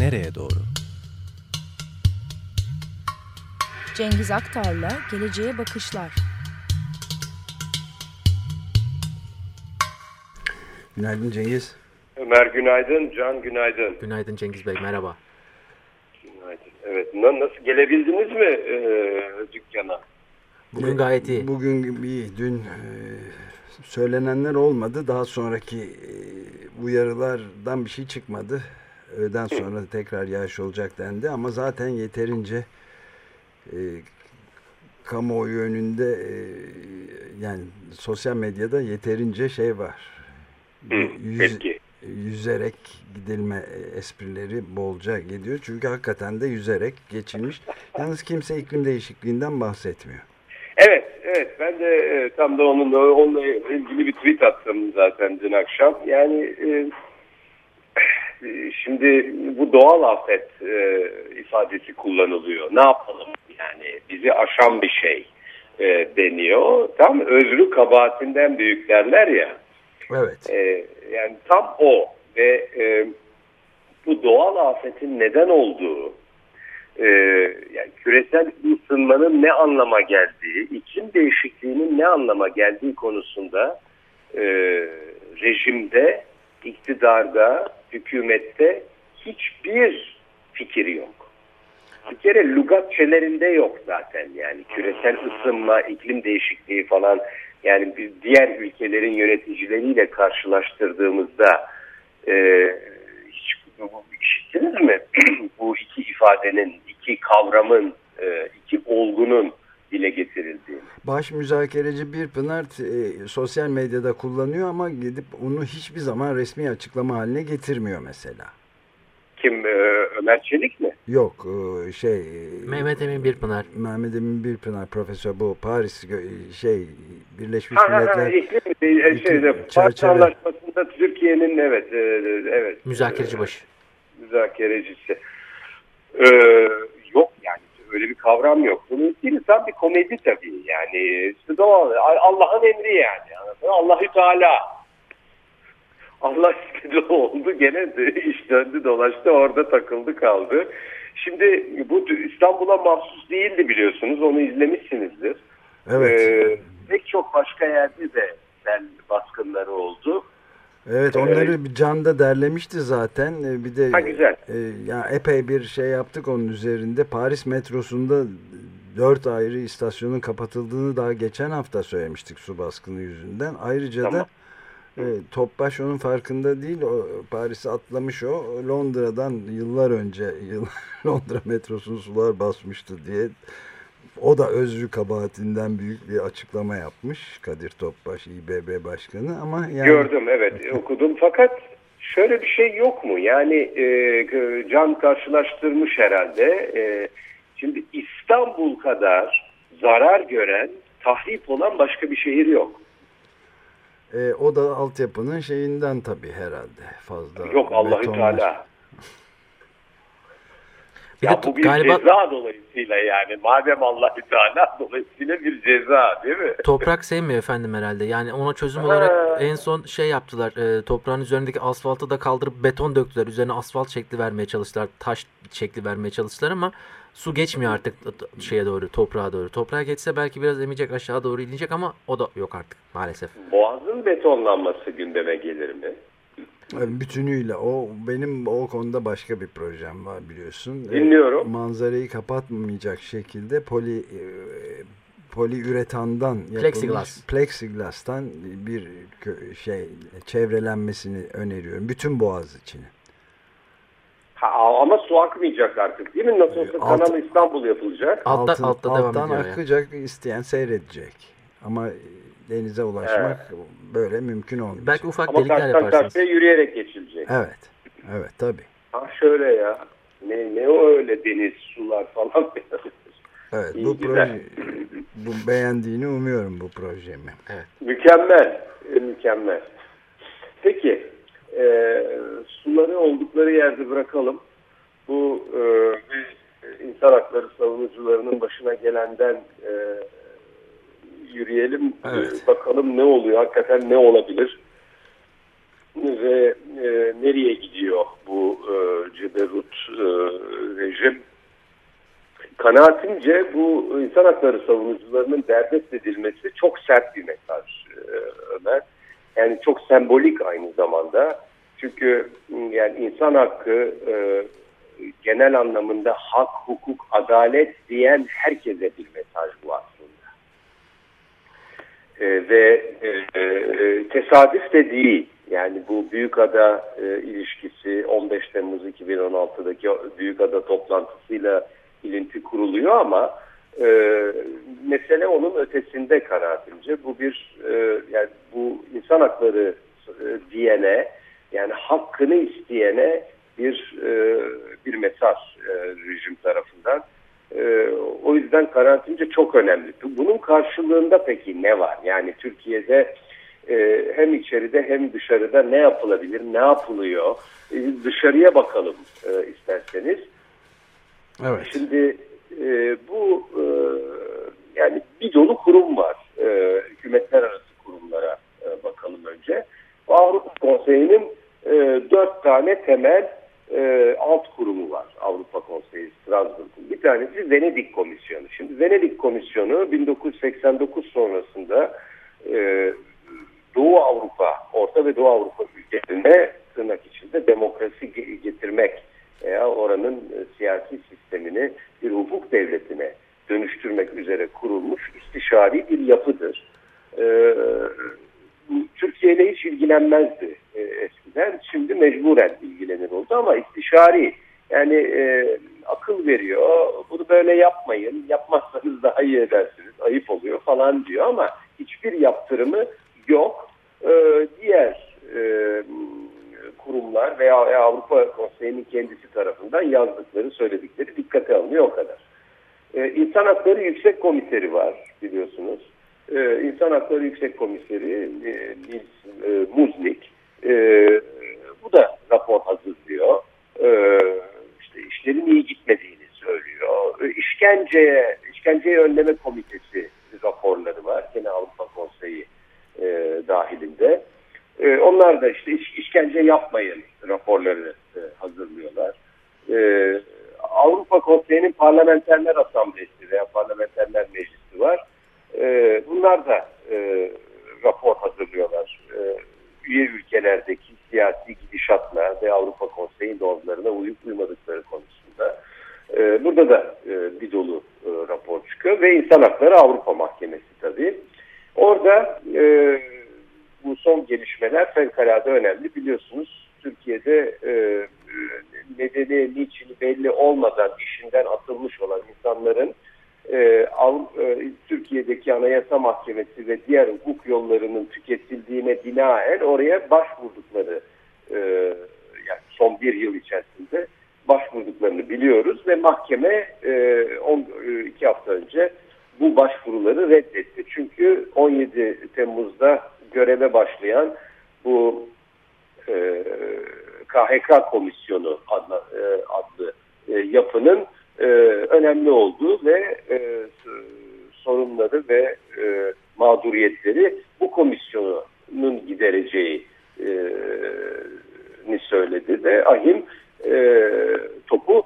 nereye doğru? Cengiz Aktar'la Geleceğe Bakışlar. Günaydın Cengiz. Ömer günaydın, Can günaydın. Günaydın Cengiz Bey, merhaba. Günaydın. Evet, nasıl gelebildiniz mi dükkana? Bugün gayet iyi. Bugün iyi, dün söylenenler olmadı. Daha sonraki uyarılardan bir şey çıkmadı. Öğleden sonra tekrar yağış olacak dendi ama zaten yeterince kamuoyu önünde yani sosyal medyada yeterince şey var. Yüzerek gidilme esprileri bolca gidiyor. Çünkü hakikaten de yüzerek geçilmiş. Yalnız kimse iklim değişikliğinden bahsetmiyor. Evet. Ben de tam da onunla ilgili bir tweet attım zaten dün akşam. Yani şimdi bu doğal afet ifadesi kullanılıyor. Ne yapalım? Yani bizi aşan bir şey deniyor. Tam özrü kabahatinden büyük derler ya. Evet. Yani tam o ve bu doğal afetin neden olduğu, yani küresel ısınmanın ne anlama geldiği, iklim değişikliğinin ne anlama geldiği konusunda rejimde, iktidarda, hükümette hiçbir fikir yok. Bir kere lügatçelerinde yok zaten, yani küresel ısınma, iklim değişikliği falan. Yani biz diğer ülkelerin yöneticileriyle karşılaştırdığımızda hiç işittiniz mi? Bu iki ifadenin, iki kavramın, iki olgunun dile getirildiğini. Baş müzakereci Birpınar sosyal medyada kullanıyor ama gidip onu hiçbir zaman resmi açıklama haline getirmiyor mesela. Kim? Ömer Çelik mi? Yok. Mehmet Emin Birpınar. Mehmet Emin Birpınar profesör, bu Paris Birleşmiş Milletler Paris Anlaşması'nda Türkiye'nin evet. Müzakereci başı. Müzakerecisi. Yok yani. Öyle bir kavram yok. Bunun için tam bir komedi tabii yani. İşte doğal. Allah'ın emri yani. Allah-u Teala. Allah istediği oldu, gene iş döndü dolaştı, orada takıldı kaldı. Şimdi bu İstanbul'a mahsus değildi, biliyorsunuz, onu izlemişsinizdir. Evet. Pek çok başka yerde de sel baskınları oldu. Evet, onları Can da derlemişti zaten. Bir de güzel. Yani epey bir şey yaptık onun üzerinde. Paris metrosunda 4 ayrı istasyonun kapatıldığını daha geçen hafta söylemiştik su baskını yüzünden. Ayrıca da Topbaş onun farkında değil. Paris'i atlamış o. Londra'dan yıllar önce Londra metrosunu sular basmıştı diye. O da özrü kabahatinden büyük bir açıklama yapmış Kadir Topbaş, İBB Başkanı. Ama yani... Gördüm, evet, okudum. Fakat şöyle bir şey yok mu? Yani Can karşılaştırmış herhalde. Şimdi İstanbul kadar zarar gören, tahrip olan başka bir şehir yok. O da altyapının şeyinden tabii herhalde fazla. Yok, Allahü Teala. Ya bu bir ceza dolayısıyla yani. Madem Allahü Teala, dolayısıyla bir ceza değil mi? Toprak sevmiyor efendim herhalde. Yani ona çözüm olarak en son yaptılar. Toprağın üzerindeki asfaltı da kaldırıp beton döktüler. Üzerine asfalt şekli vermeye çalıştılar. Taş şekli vermeye çalıştılar ama su geçmiyor artık doğru, toprağa doğru. Toprağa geçse belki biraz emecek, aşağı doğru inecek ama o da yok artık maalesef. Boğazın betonlanması gündeme gelir mi? Bütünüyle benim o konuda başka bir projem var, biliyorsun. Dinliyorum. Manzarayı kapatmayacak şekilde poliüretandan yapılmış plexiglas'tan bir çevrelenmesini öneriyorum. Bütün boğaz içini. Ama su akmayacak artık değil mi? Nasıl olsa Kanal İstanbul yapılacak. Alttan akacak, yani isteyen seyredecek. Ama denize ulaşmak böyle mümkün olmayacak. Belki ufak delikler yaparsınız. Ama taştan yürüyerek geçilecek. Evet tabii. Şöyle ya. Ne o öyle deniz, sular falan. Evet, bu proje, beğendiğini umuyorum bu projemi. Evet. Mükemmel. Peki. Suları oldukları yerde bırakalım. Bu insan hakları savunucularının başına gelenden yürüyelim. Evet. Bakalım ne oluyor, hakikaten ne olabilir ve nereye gidiyor bu ceberut Kanaatimce bu insan hakları savunucularının derdest edilmesi çok sert bir mesaj Ömer. Yani çok sembolik aynı zamanda. Çünkü yani insan hakkı genel anlamında hak, hukuk, adalet diyen herkese bir mesaj bu aslında. Ve tesadüf de değil. Yani bu Büyükada ilişkisi 15 Temmuz 2016'daki Büyükada toplantısıyla ilinti kuruluyor ama mesele onun ötesinde kanaatimce. Bu bir yani bu insan hakları diyene, yani hakkını isteyene bir mesaj rejim tarafından. O yüzden kanaatimce çok önemli. Bunun karşılığında peki ne var? Yani Türkiye'de hem içeride hem dışarıda ne yapılabilir, ne yapılıyor? Dışarıya bakalım isterseniz. Evet. Şimdi bu yani bir dolu kurum var. Hükümetler arası kurumlara bakalım önce. Avrupa Konseyi'nin 4 tane temel alt kurumu var. Avrupa Konseyi Strasbourg'un. Bir tanesi Venedik Komisyonu. Şimdi Venedik Komisyonu 1989 sonrasında Doğu Avrupa, Orta ve Doğu Avrupa ülkelerine tırnak içinde demokrasi getirmek veya oranın siyasi sistemini bir hukuk devletine dönüştürmek üzere kurulmuş istişari bir yapıdır. Türkiye ile hiç ilgilenmezdi eskiden. Şimdi mecburen ilgilenir oldu ama istişari. Yani akıl veriyor. Bunu böyle yapmayın. Yapmazsanız daha iyi edersiniz. Ayıp oluyor falan diyor ama hiçbir yaptırımı yok. Diğer kurumlar veya Avrupa Konseyi'nin kendisi tarafından yazdıkları, söyledikleri dikkate alınıyor o kadar. İnsan Hakları Yüksek Komiseri var biliyorsunuz. İnsan Hakları Yüksek Komiseri Muznik. Bu da rapor hazırlıyor. İşte işlerin iyi gitmediğini söylüyor. İşkenceyi Önleme Komitesi raporları var. Yine Avrupa Konseyi dahilinde. Onlar da işte işkence yapmayın raporları hazırlıyorlar. Avrupa Konseyi'nin Parlamenterler Asamblesi veya Parlamenterler Meclisi var. Bunlar da rapor hazırlıyorlar. Üye ülkelerdeki siyasi gidişatla ve Avrupa Konseyi normlarına uyup uymadıkları konusunda. Burada da bir dolu rapor çıkıyor ve İnsan Hakları Avrupa Mahkemesi tabii. Orada bu son gelişmeler fevkalade önemli. Biliyorsunuz Türkiye'de nedeni niçin belli olmadan işinden atılmış olan insanların Türkiye'deki Anayasa Mahkemesi ve diğer hukuk yollarının tüketildiğine binaen oraya başvurdukları yani son bir yıl içerisinde başvurduklarını biliyoruz ve mahkeme 2 hafta önce bu başvuruları reddetti. Çünkü 17 Temmuz'da göreve başlayan bu KHK Komisyonu adlı yapının önemli olduğu ve sorunları ve mağduriyetleri bu komisyonun gidereceğini söyledi ve ahim topu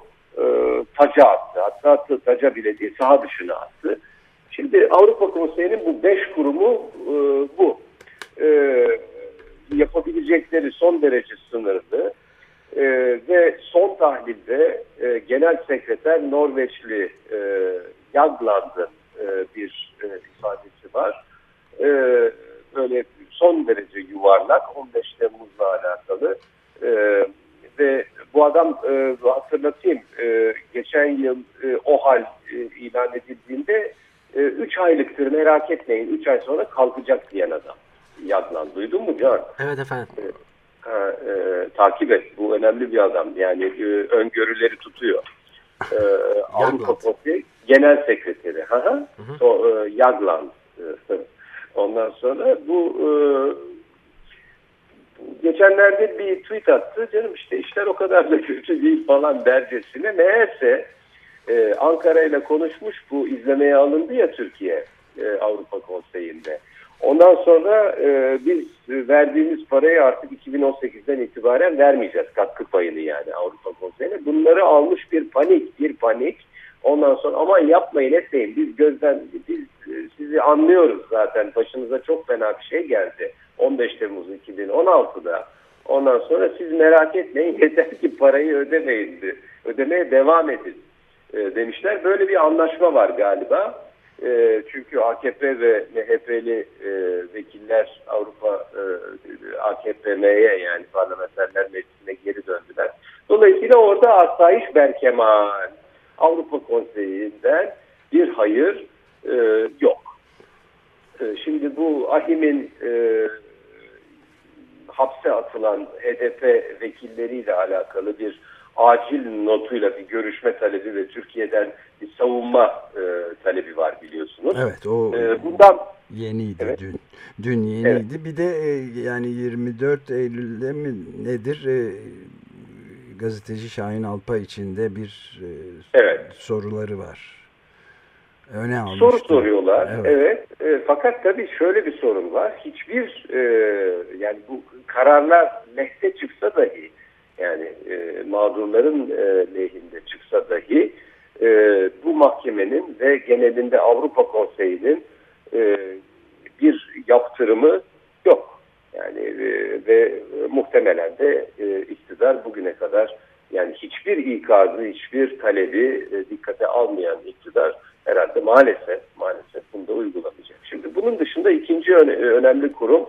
taca attı. Hatta taca bile değil, saha dışına attı. Şimdi Avrupa Konseyi'nin bu 5 kurumu bu. Yapabilecekleri son derece sınırlı ve son tahlilde Genel Sekreter Norveçli Jagland'ın bir ifadesi var. Böyle son derece yuvarlak 15 Temmuz'la alakalı ve bu adam hatırlatayım geçen yıl OHAL ilan edildiğinde 3 aylıktır merak etmeyin 3 ay sonra kalkacak diyen adam. Jagland, duydun mu Can? Evet efendim. Takip et. Bu önemli bir adam. Yani öngörüleri tutuyor. Avrupa Konseyi Genel Sekreteri. Jagland. Ondan sonra bu geçenlerde bir tweet attı. Canım işte işler o kadar da kötü değil falan dercesine. Meğerse Ankara'yla konuşmuş, bu izlemeye alındı ya Türkiye Avrupa Konseyi'nde. Ondan sonra biz verdiğimiz parayı artık 2018'den itibaren vermeyeceğiz, katkı payını yani Avrupa Konseyi'ne. Bunları almış bir panik Ondan sonra aman yapmayın etmeyin, biz sizi anlıyoruz zaten, başınıza çok fena bir şey geldi 15 Temmuz 2016'da. Ondan sonra siz merak etmeyin, yeter ki parayı ödemeyin, ödemeye devam edin demişler. Böyle bir anlaşma var galiba. Çünkü AKP ve MHP'li vekiller Avrupa AKP'ye yani Parlamenterler Meclisi'ne geri döndüler. Dolayısıyla orada Asayiş Berkemal Avrupa Konseyi'nden bir hayır yok. Şimdi bu AHİM'in hapse atılan HDP vekilleriyle alakalı bir acil notuyla bir görüşme talebi ve Türkiye'den bir savunma talebi var biliyorsunuz. Evet, o bundan yeniydi, evet. Dün yeniydi. Evet. Bir de yani 24 Eylül'de mi nedir gazeteci Şahin Alpay için de bir evet, soruları var. Soru soruyorlar. Evet. Fakat tabii şöyle bir sorun var. Hiçbir yani bu kararlar lehte çıksa dahi, yani mağdurların lehinde çıksa dahi bu mahkemenin ve genelinde Avrupa Konseyi'nin bir yaptırımı yok. Yani ve muhtemelen de iktidar bugüne kadar yani hiçbir ikazı, hiçbir talebi dikkate almayan iktidar herhalde maalesef bunu da uygulamayacak. Şimdi bunun dışında ikinci önemli kurum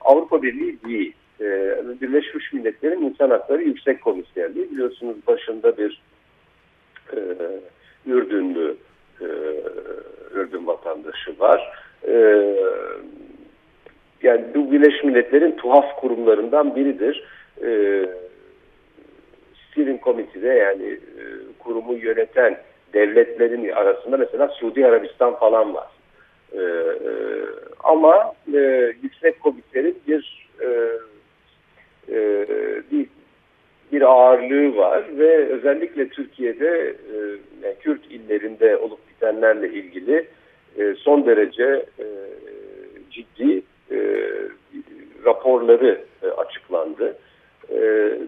Avrupa Birliği değil. Birleşmiş Milletler'in İnsan Hakları Yüksek Komiseri, biliyorsunuz başında bir Ürdün vatandaşı var. Yani bu Birleşmiş Milletler'in tuhaf kurumlarından biridir. Steering Committee'de yani kurumu yöneten devletlerin arasında mesela Suudi Arabistan falan var. Ama Yüksek Komiser'in bir ağırlığı var ve özellikle Türkiye'de Kürt illerinde olup bitenlerle ilgili son derece ciddi raporları açıklandı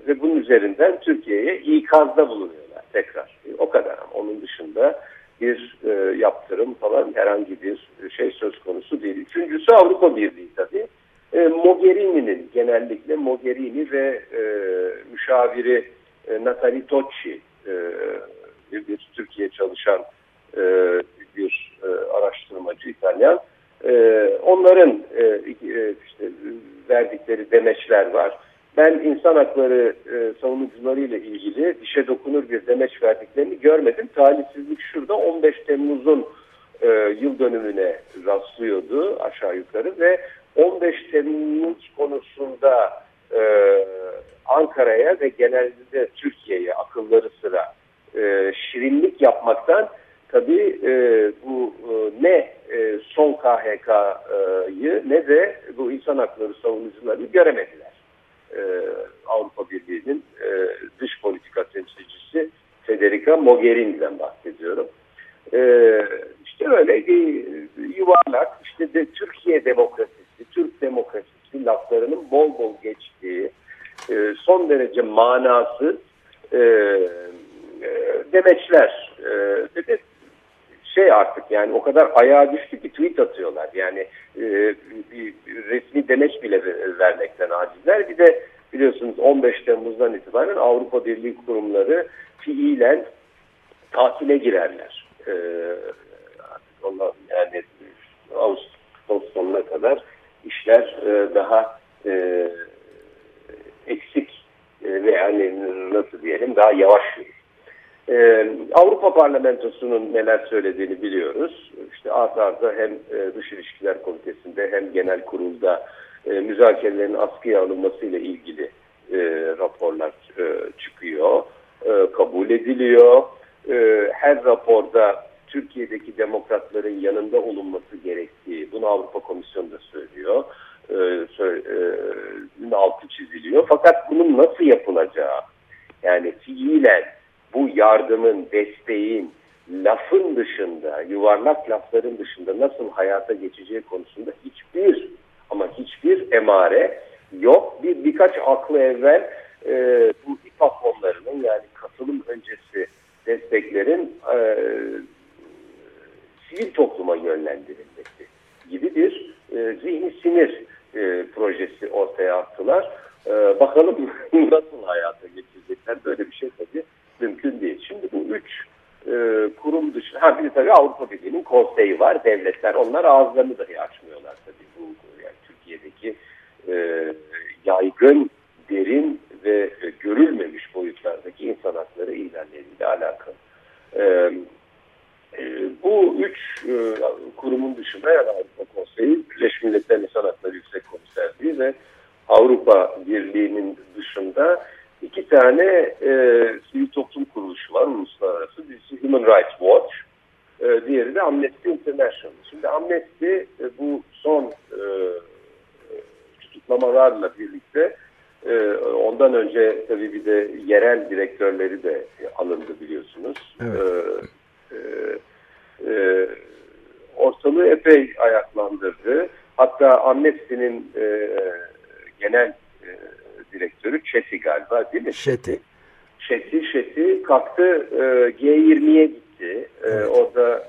ve bunun üzerinden Türkiye'ye ikazda bulunuyorlar tekrar. O kadar, ama onun dışında bir yaptırım falan herhangi bir şey söz konusu değil. Üçüncüsü Avrupa Birliği tabii. Mogherini'nin, genellikle Mogherini ve müşaviri Natalie Tocci, bir Türkiye çalışan bir araştırmacı İtalyan, onların işte verdikleri demeçler var. Ben insan hakları savunucularıyla ilgili dişe dokunur bir demeç verdiklerini görmedim. Talihsizlik şurada, 15 Temmuz'un yıl dönümüne rastlıyordu aşağı yukarı ve 15 Temmuz konusunda Ankara'ya ve genelde Türkiye'ye akılları sıra şirinlik yapmaktan tabii bu ne son KHK'yı ne de bu insan hakları savunucularını göremediler. Avrupa Birliği'nin dış politika temsilcisi Federica Mogherini'den bahsediyorum. İşte öyle bir yuvarlak, işte de Türkiye demokrasisi, Türk demokrasisi laflarının bol bol geçtiği, son derece manasız demeçler. Ve de şey artık yani o kadar ayağa düştü ki tweet atıyorlar. Yani bir resmi demeç bile vermekten acizler. Bir de biliyorsunuz 15 Temmuz'dan itibaren Avrupa Birliği kurumları fiilen tatile girerler. Ondan yani Ağustos sonuna kadar işler daha eksik ve yani nasıl diyelim daha yavaş yürür. Avrupa Parlamentosu'nun neler söylediğini biliyoruz. İşte art arda hem Dış İlişkiler Komitesi'nde hem Genel Kurul'da müzakerelerin askıya alınmasıyla ilgili raporlar çıkıyor, kabul ediliyor. Her raporda Türkiye'deki demokratların yanında olunması gerektiği, bunu Avrupa Komisyonu da söylüyor, altı çiziliyor. Fakat bunun nasıl yapılacağı, yani fiilen bu yardımın, desteğin, lafın dışında, yuvarlak lafların dışında nasıl hayata geçeceği konusunda hiçbir emare yok. Birkaç aklı evvel bu İPA fonlarının yani katılım öncesi desteklerin nasıl hayata geçirecekler? Böyle bir şey tabii mümkün değil. Şimdi bu üç kurum dışı, bir tabii Avrupa Birliği'nin konseyi var, devletler. Onlar ağızlarını dahi açmıyorlar tabii. Bu, yani Türkiye'deki yaygın, derin ve görülmemiş boyutlardaki insan hakları ihlalleriyle alakalı. Bu üç kurumun dışında yani Avrupa Konseyi, Birleşmiş Milletler İnsan Hakları Yüksek Komiseri ve Avrupa Birliği'nin dışında iki tane sivil toplum kuruluşu var uluslararası. Birisi Human Rights Watch, diğeri de Amnesty International. Şimdi Amnesty bu son tutuklamalarla birlikte ondan önce tabii bir de yerel direktörleri de alındı biliyorsunuz. Evet. Ortalığı epey ayaklandırdı. Hatta Amnesty'nin genel direktörü Çet'i galiba değil mi? Çet'i kalktı G20'ye gitti. Evet. Orada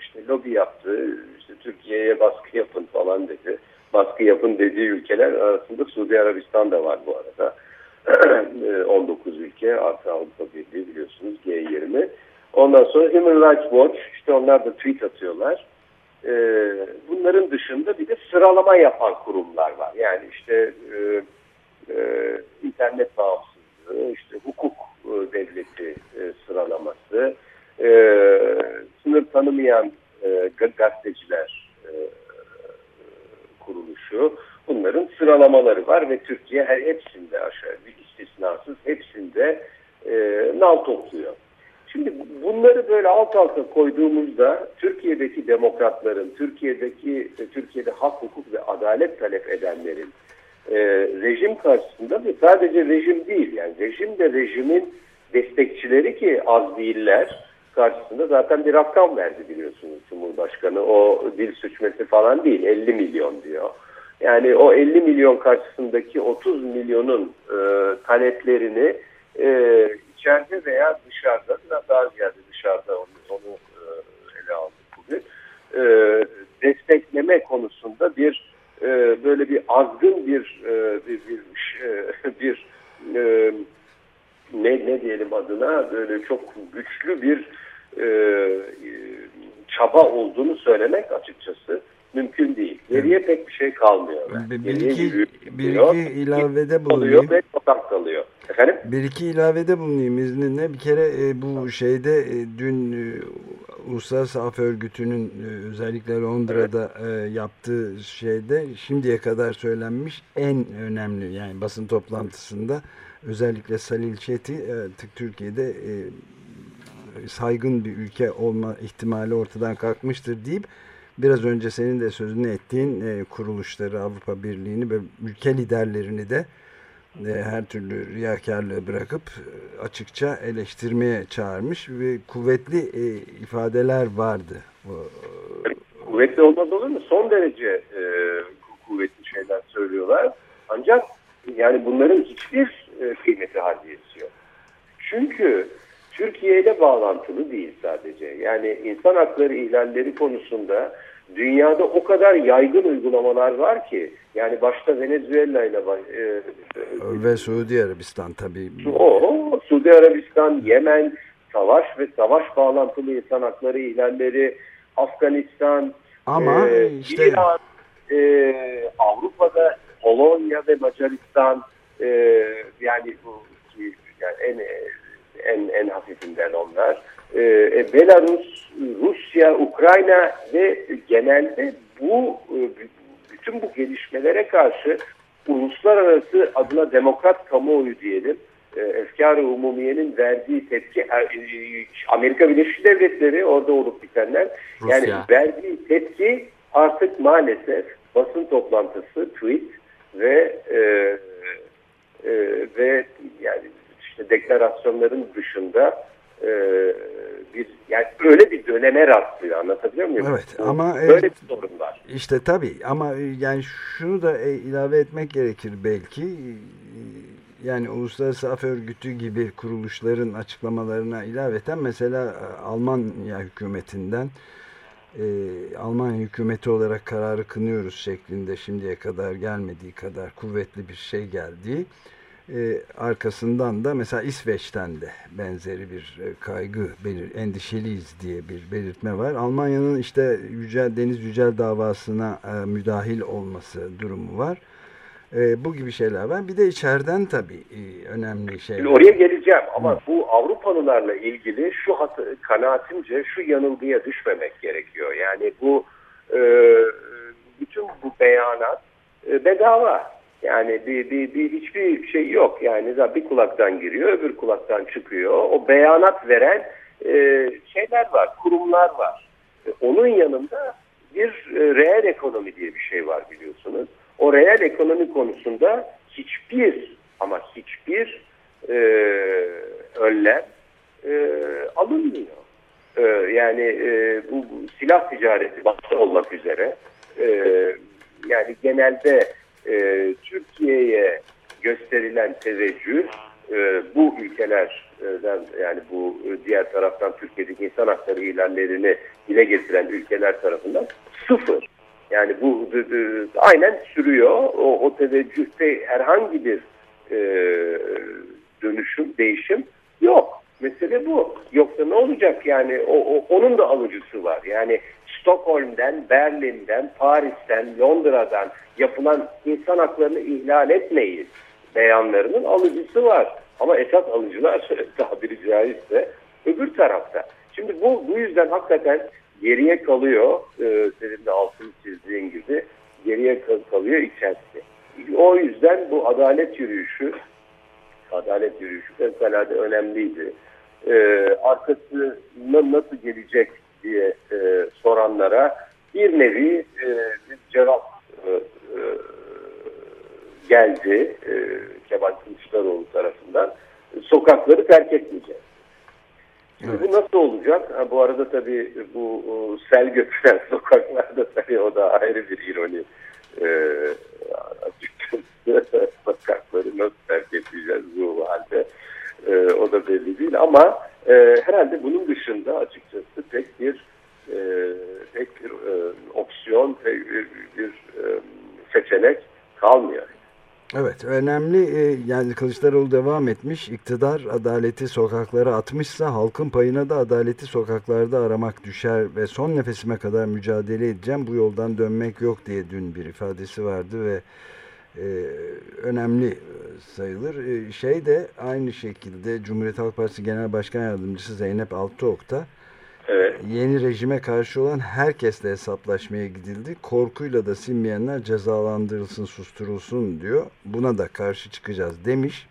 işte lobi yaptı. İşte Türkiye'ye baskı yapın falan dedi. Baskı yapın dediği ülkeler arasında Suudi Arabistan da var bu arada. 19 ülke artı Avrupa Birliği biliyorsunuz G20. Ondan sonra Human Rights Watch, işte onlar da tweet atıyorlar. Bunların dışında bir de sıralama yapan kurumlar var. Yani işte internet bağımsızlığı, işte hukuk devleti sıralaması, sınır tanımayan gazeteciler kuruluşu. Bunların sıralamaları var ve Türkiye her hepsinde aşağı bir istisnasız hepsinde nal topluyor. Şimdi bunları böyle alt alta koyduğumuzda Türkiye'deki demokratların, Türkiye'de hak, hukuk ve adalet talep edenlerin rejim karşısında ve sadece rejim değil yani rejim de rejimin destekçileri ki az değiller karşısında zaten bir rakam verdi biliyorsunuz Cumhurbaşkanı o dil suçması falan değil 50 milyon diyor. Yani o 50 milyon karşısındaki 30 milyonun taleplerini içeride veya dışarıda, biraz daha ziyade dışarıda onu ele aldık bugün. Destekleme konusunda bir böyle bir azgın bir ne diyelim adına böyle çok güçlü bir çaba olduğunu söylemek açıkçası mümkün değil. Geriye pek bir şey kalmıyor. Bir iki ilavede bulunayım. Bir iki ilavede bulunayım izninle. Bir kere bu şeyde dün Uluslararası Af Örgütü'nün özellikle Londra'da yaptığı şeyde şimdiye kadar söylenmiş en önemli yani basın toplantısında özellikle Salil Çet'i Türkiye'de saygın bir ülke olma ihtimali ortadan kalkmıştır deyip biraz önce senin de sözünü ettiğin kuruluşları, Avrupa Birliği'ni ve ülke liderlerini de her türlü riyakarlığı bırakıp açıkça eleştirmeye çağırmış ve kuvvetli ifadeler vardı. Kuvvetli olmaz olur mu? Son derece kuvvetli şeyler söylüyorlar. Ancak yani bunların hiçbir kıymeti hadiyesi yok. Çünkü Türkiye ile bağlantılı değil sadece. Yani insan hakları ihlalleri konusunda dünyada o kadar yaygın uygulamalar var ki yani başta Venezuela ile ve Suudi Arabistan tabii. Suudi Arabistan, Yemen, savaş ve savaş bağlantılı insan hakları ihlalleri, Afganistan, ama işte İran, Avrupa'da Polonya ve Macaristan yani bu yani en hafifinden onlar. Belarus, Rusya, Ukrayna ve genelde bu bütün bu gelişmelere karşı uluslararası adına demokrat kamuoyu diyelim, efkar-ı umumiyenin verdiği tepki, Amerika Birleşik Devletleri orada olup bitenler, Rusya. Yani verdiği tepki artık maalesef basın toplantısı, tweet ve yani deklarasyonların dışında bir yani öyle bir döneme rastlıyor, anlatabiliyor muyum? Evet, ama böyle bir sorun var. İşte tabii ama yani şunu da ilave etmek gerekir belki. Yani Uluslararası Af Örgütü gibi kuruluşların açıklamalarına ilaveten mesela Almanya hükümetinden Almanya hükümeti olarak kararı kınıyoruz şeklinde şimdiye kadar gelmediği kadar kuvvetli bir şey geldi. Arkasından da mesela İsveç'ten de benzeri bir kaygı, endişeliyiz diye bir belirtme var. Almanya'nın işte Deniz Yücel davasına müdahil olması durumu var. Bu gibi şeyler var. Bir de içeriden tabii önemli şeyler. Oraya geleceğim ama bu Avrupalılarla ilgili şu kanaatimce şu yanılgıya düşmemek gerekiyor. Yani bu bütün bu beyanat bedava. Yani hiçbir şey yok. Yani bir kulaktan giriyor, öbür kulaktan çıkıyor. O beyanat veren şeyler var, kurumlar var. Onun yanında bir reel ekonomi diye bir şey var biliyorsunuz. O reel ekonomi konusunda hiçbir önlem alınmıyor. Bu silah ticareti başta olmak üzere genelde Türkiye'ye gösterilen teveccüh bu ülkelerden bu diğer taraftan Türkiye'deki insan hakları ilanlarını dile getiren ülkeler tarafından sıfır. Yani bu aynen sürüyor. O teveccühte herhangi bir dönüşüm, değişim yok. Mesele bu. Yoksa ne olacak yani? Onun da alıcısı var. Yani Stockholm'den, Berlin'den, Paris'ten, Londra'dan yapılan insan haklarını ihlal etmeyiz beyanlarının alıcısı var. Ama esas alıcılar tabiri caizse öbür tarafta. Şimdi bu yüzden hakikaten geriye kalıyor. Senin de altını çizdiğin gibi geriye kalıyor içerisi. O yüzden bu adalet yürüyüşü fevkalade önemliydi. Arkasından nasıl gelecek diye soranlara bir nevi bir cevap geldi Kemal Kılıçdaroğlu tarafından. Sokakları terk etmeyeceğiz. Evet. Bu nasıl olacak? Bu arada tabii bu sel götüren sokaklarda tabii o da ayrı bir ironi. Açıkçası sokakları nasıl terk edeceğiz bu halde? O da belli değil ama herhalde bunun dışında açıkçası pek bir opsiyon, pek bir seçenek kalmıyor. Evet, önemli. Yani Kılıçdaroğlu devam etmiş. İktidar adaleti sokaklara atmışsa halkın payına da adaleti sokaklarda aramak düşer ve son nefesime kadar mücadele edeceğim. Bu yoldan dönmek yok diye dün bir ifadesi vardı ve önemli sayılır. Şey de aynı şekilde Cumhuriyet Halk Partisi Genel Başkan Yardımcısı Zeynep Altıok da evet, yeni rejime karşı olan herkesle hesaplaşmaya gidildi. Korkuyla da sinmeyenler cezalandırılsın, susturulsun diyor. Buna da karşı çıkacağız demiş.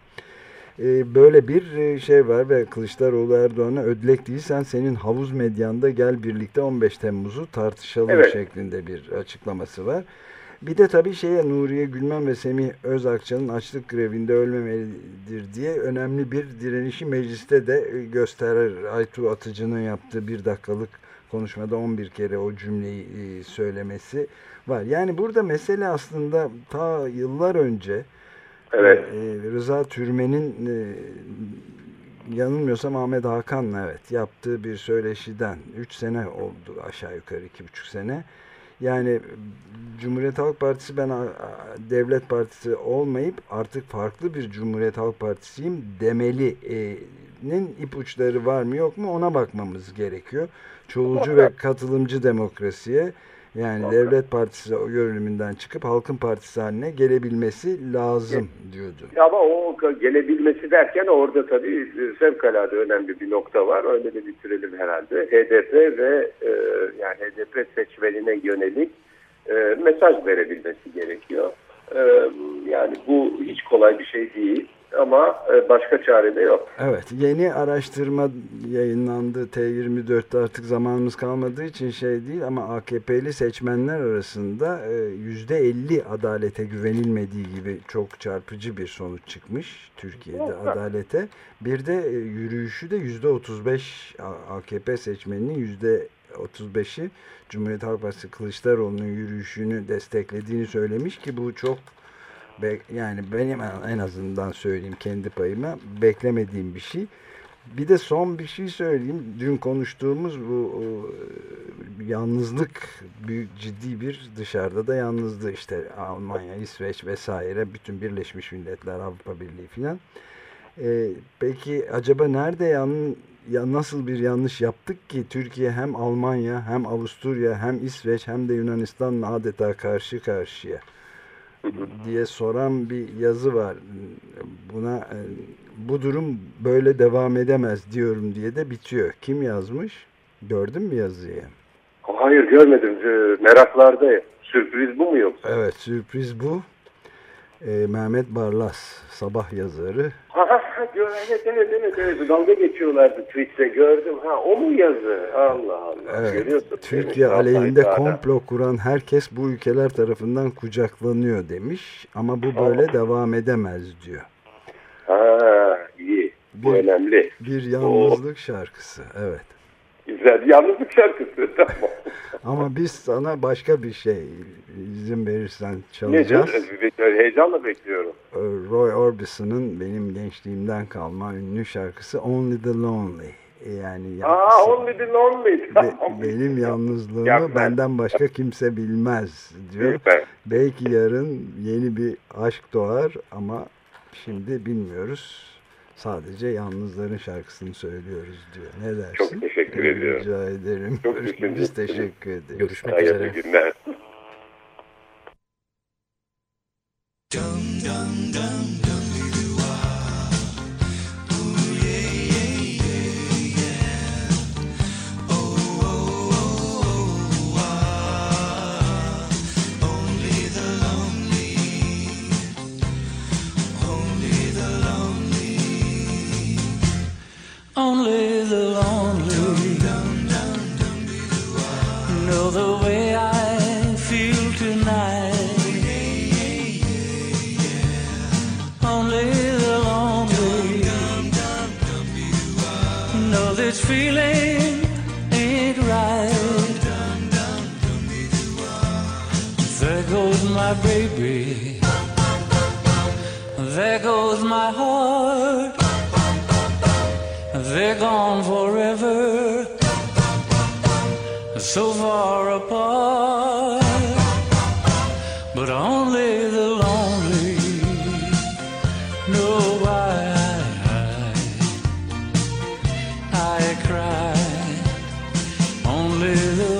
Böyle bir şey var ve Kılıçdaroğlu Erdoğan'a ödlek değilsen senin havuz medyanda gel birlikte 15 Temmuz'u tartışalım evet, şeklinde bir açıklaması var. Bir de tabii Nuriye Gülmen ve Semih Özakçı'nın açlık grevinde ölmemelidir diye önemli bir direnişi mecliste de gösterir. Aytu Atıcı'nın yaptığı bir dakikalık konuşmada 11 kere o cümleyi söylemesi var. Yani burada mesele aslında ta yıllar önce evet, Rıza Türmen'in yanılmıyorsam Ahmet Hakan'la evet yaptığı bir söyleşiden 3 sene oldu aşağı yukarı 2,5 sene. Yani Cumhuriyet Halk Partisi ben Devlet Partisi olmayıp artık farklı bir Cumhuriyet Halk Partisi'yim demeli'nin ipuçları var mı yok mu ona bakmamız gerekiyor. Çoğulcu ve katılımcı demokrasiye yani Devlet Partisi görünümünden çıkıp Halkın Partisi haline gelebilmesi lazım diyordu. Ama o gelebilmesi derken orada tabii fevkalade önemli bir nokta var. Öyle de bitirelim herhalde. HDP ve HDP seçmenine yönelik mesaj verebilmesi gerekiyor. Bu hiç kolay bir şey değil. Ama başka çare de yok. Evet, yeni araştırma yayınlandı T24'te artık zamanımız kalmadığı için değil ama AKP'li seçmenler arasında %50 adalete güvenilmediği gibi çok çarpıcı bir sonuç çıkmış Türkiye'de evet, adalete. Bir de yürüyüşü de %35 AKP seçmeninin %35'i Cumhuriyet Halk Partisi Kılıçdaroğlu'nun yürüyüşünü desteklediğini söylemiş ki bu çok benim en azından söyleyeyim kendi payıma beklemediğim bir şey. Bir de son bir şey söyleyeyim. Dün konuştuğumuz bu yalnızlık, büyük ciddi bir dışarıda da yalnızlığı, işte Almanya, İsveç vesaire, bütün Birleşmiş Milletler, Avrupa Birliği filan. Peki acaba nerede nasıl bir yanlış yaptık ki Türkiye hem Almanya hem Avusturya hem İsveç hem de Yunanistan'la adeta karşı karşıya diye soran bir yazı var. Buna bu durum böyle devam edemez diyorum diye de bitiyor. Kim yazmış? Gördün mü yazıyı? Hayır, görmedim. Meraklardayım. Sürpriz bu mu yoksa? Evet, sürpriz bu. Mehmet Barlas, Sabah yazarı. Evet. Dalga geçiyorlardı Twitter'de, gördüm. O mu yazı? Allah Allah. Evet. Türkiye aleyhinde komplo kuran herkes bu ülkeler tarafından kucaklanıyor demiş. Ama bu böyle devam edemez diyor. İyi. Bu önemli. Bir yalnızlık şarkısı. Evet. Güzel. Yalnızlık şarkısı. Tamam. Ama biz sana başka bir şey, izin verirsen, çalacağız. Heyecanla bekliyorum. Roy Orbison'ın benim gençliğimden kalma ünlü şarkısı Only the Lonely. Yani Only the Lonely. Benim yalnızlığımı benden başka kimse bilmez diyor. Belki yarın yeni bir aşk doğar ama şimdi bilmiyoruz. Sadece yalnızların şarkısını söylüyoruz diyor. Ne dersin? Çok teşekkür ediyorum. Rica ederim. Biz teşekkür ederiz. Görüşmek üzere. İyi günler. Only the lonely know the way I feel tonight. Only the lonely know this feeling ain't right. There goes my baby, there goes my heart. They're gone forever, so far apart, but only the lonely know why I cry. Only the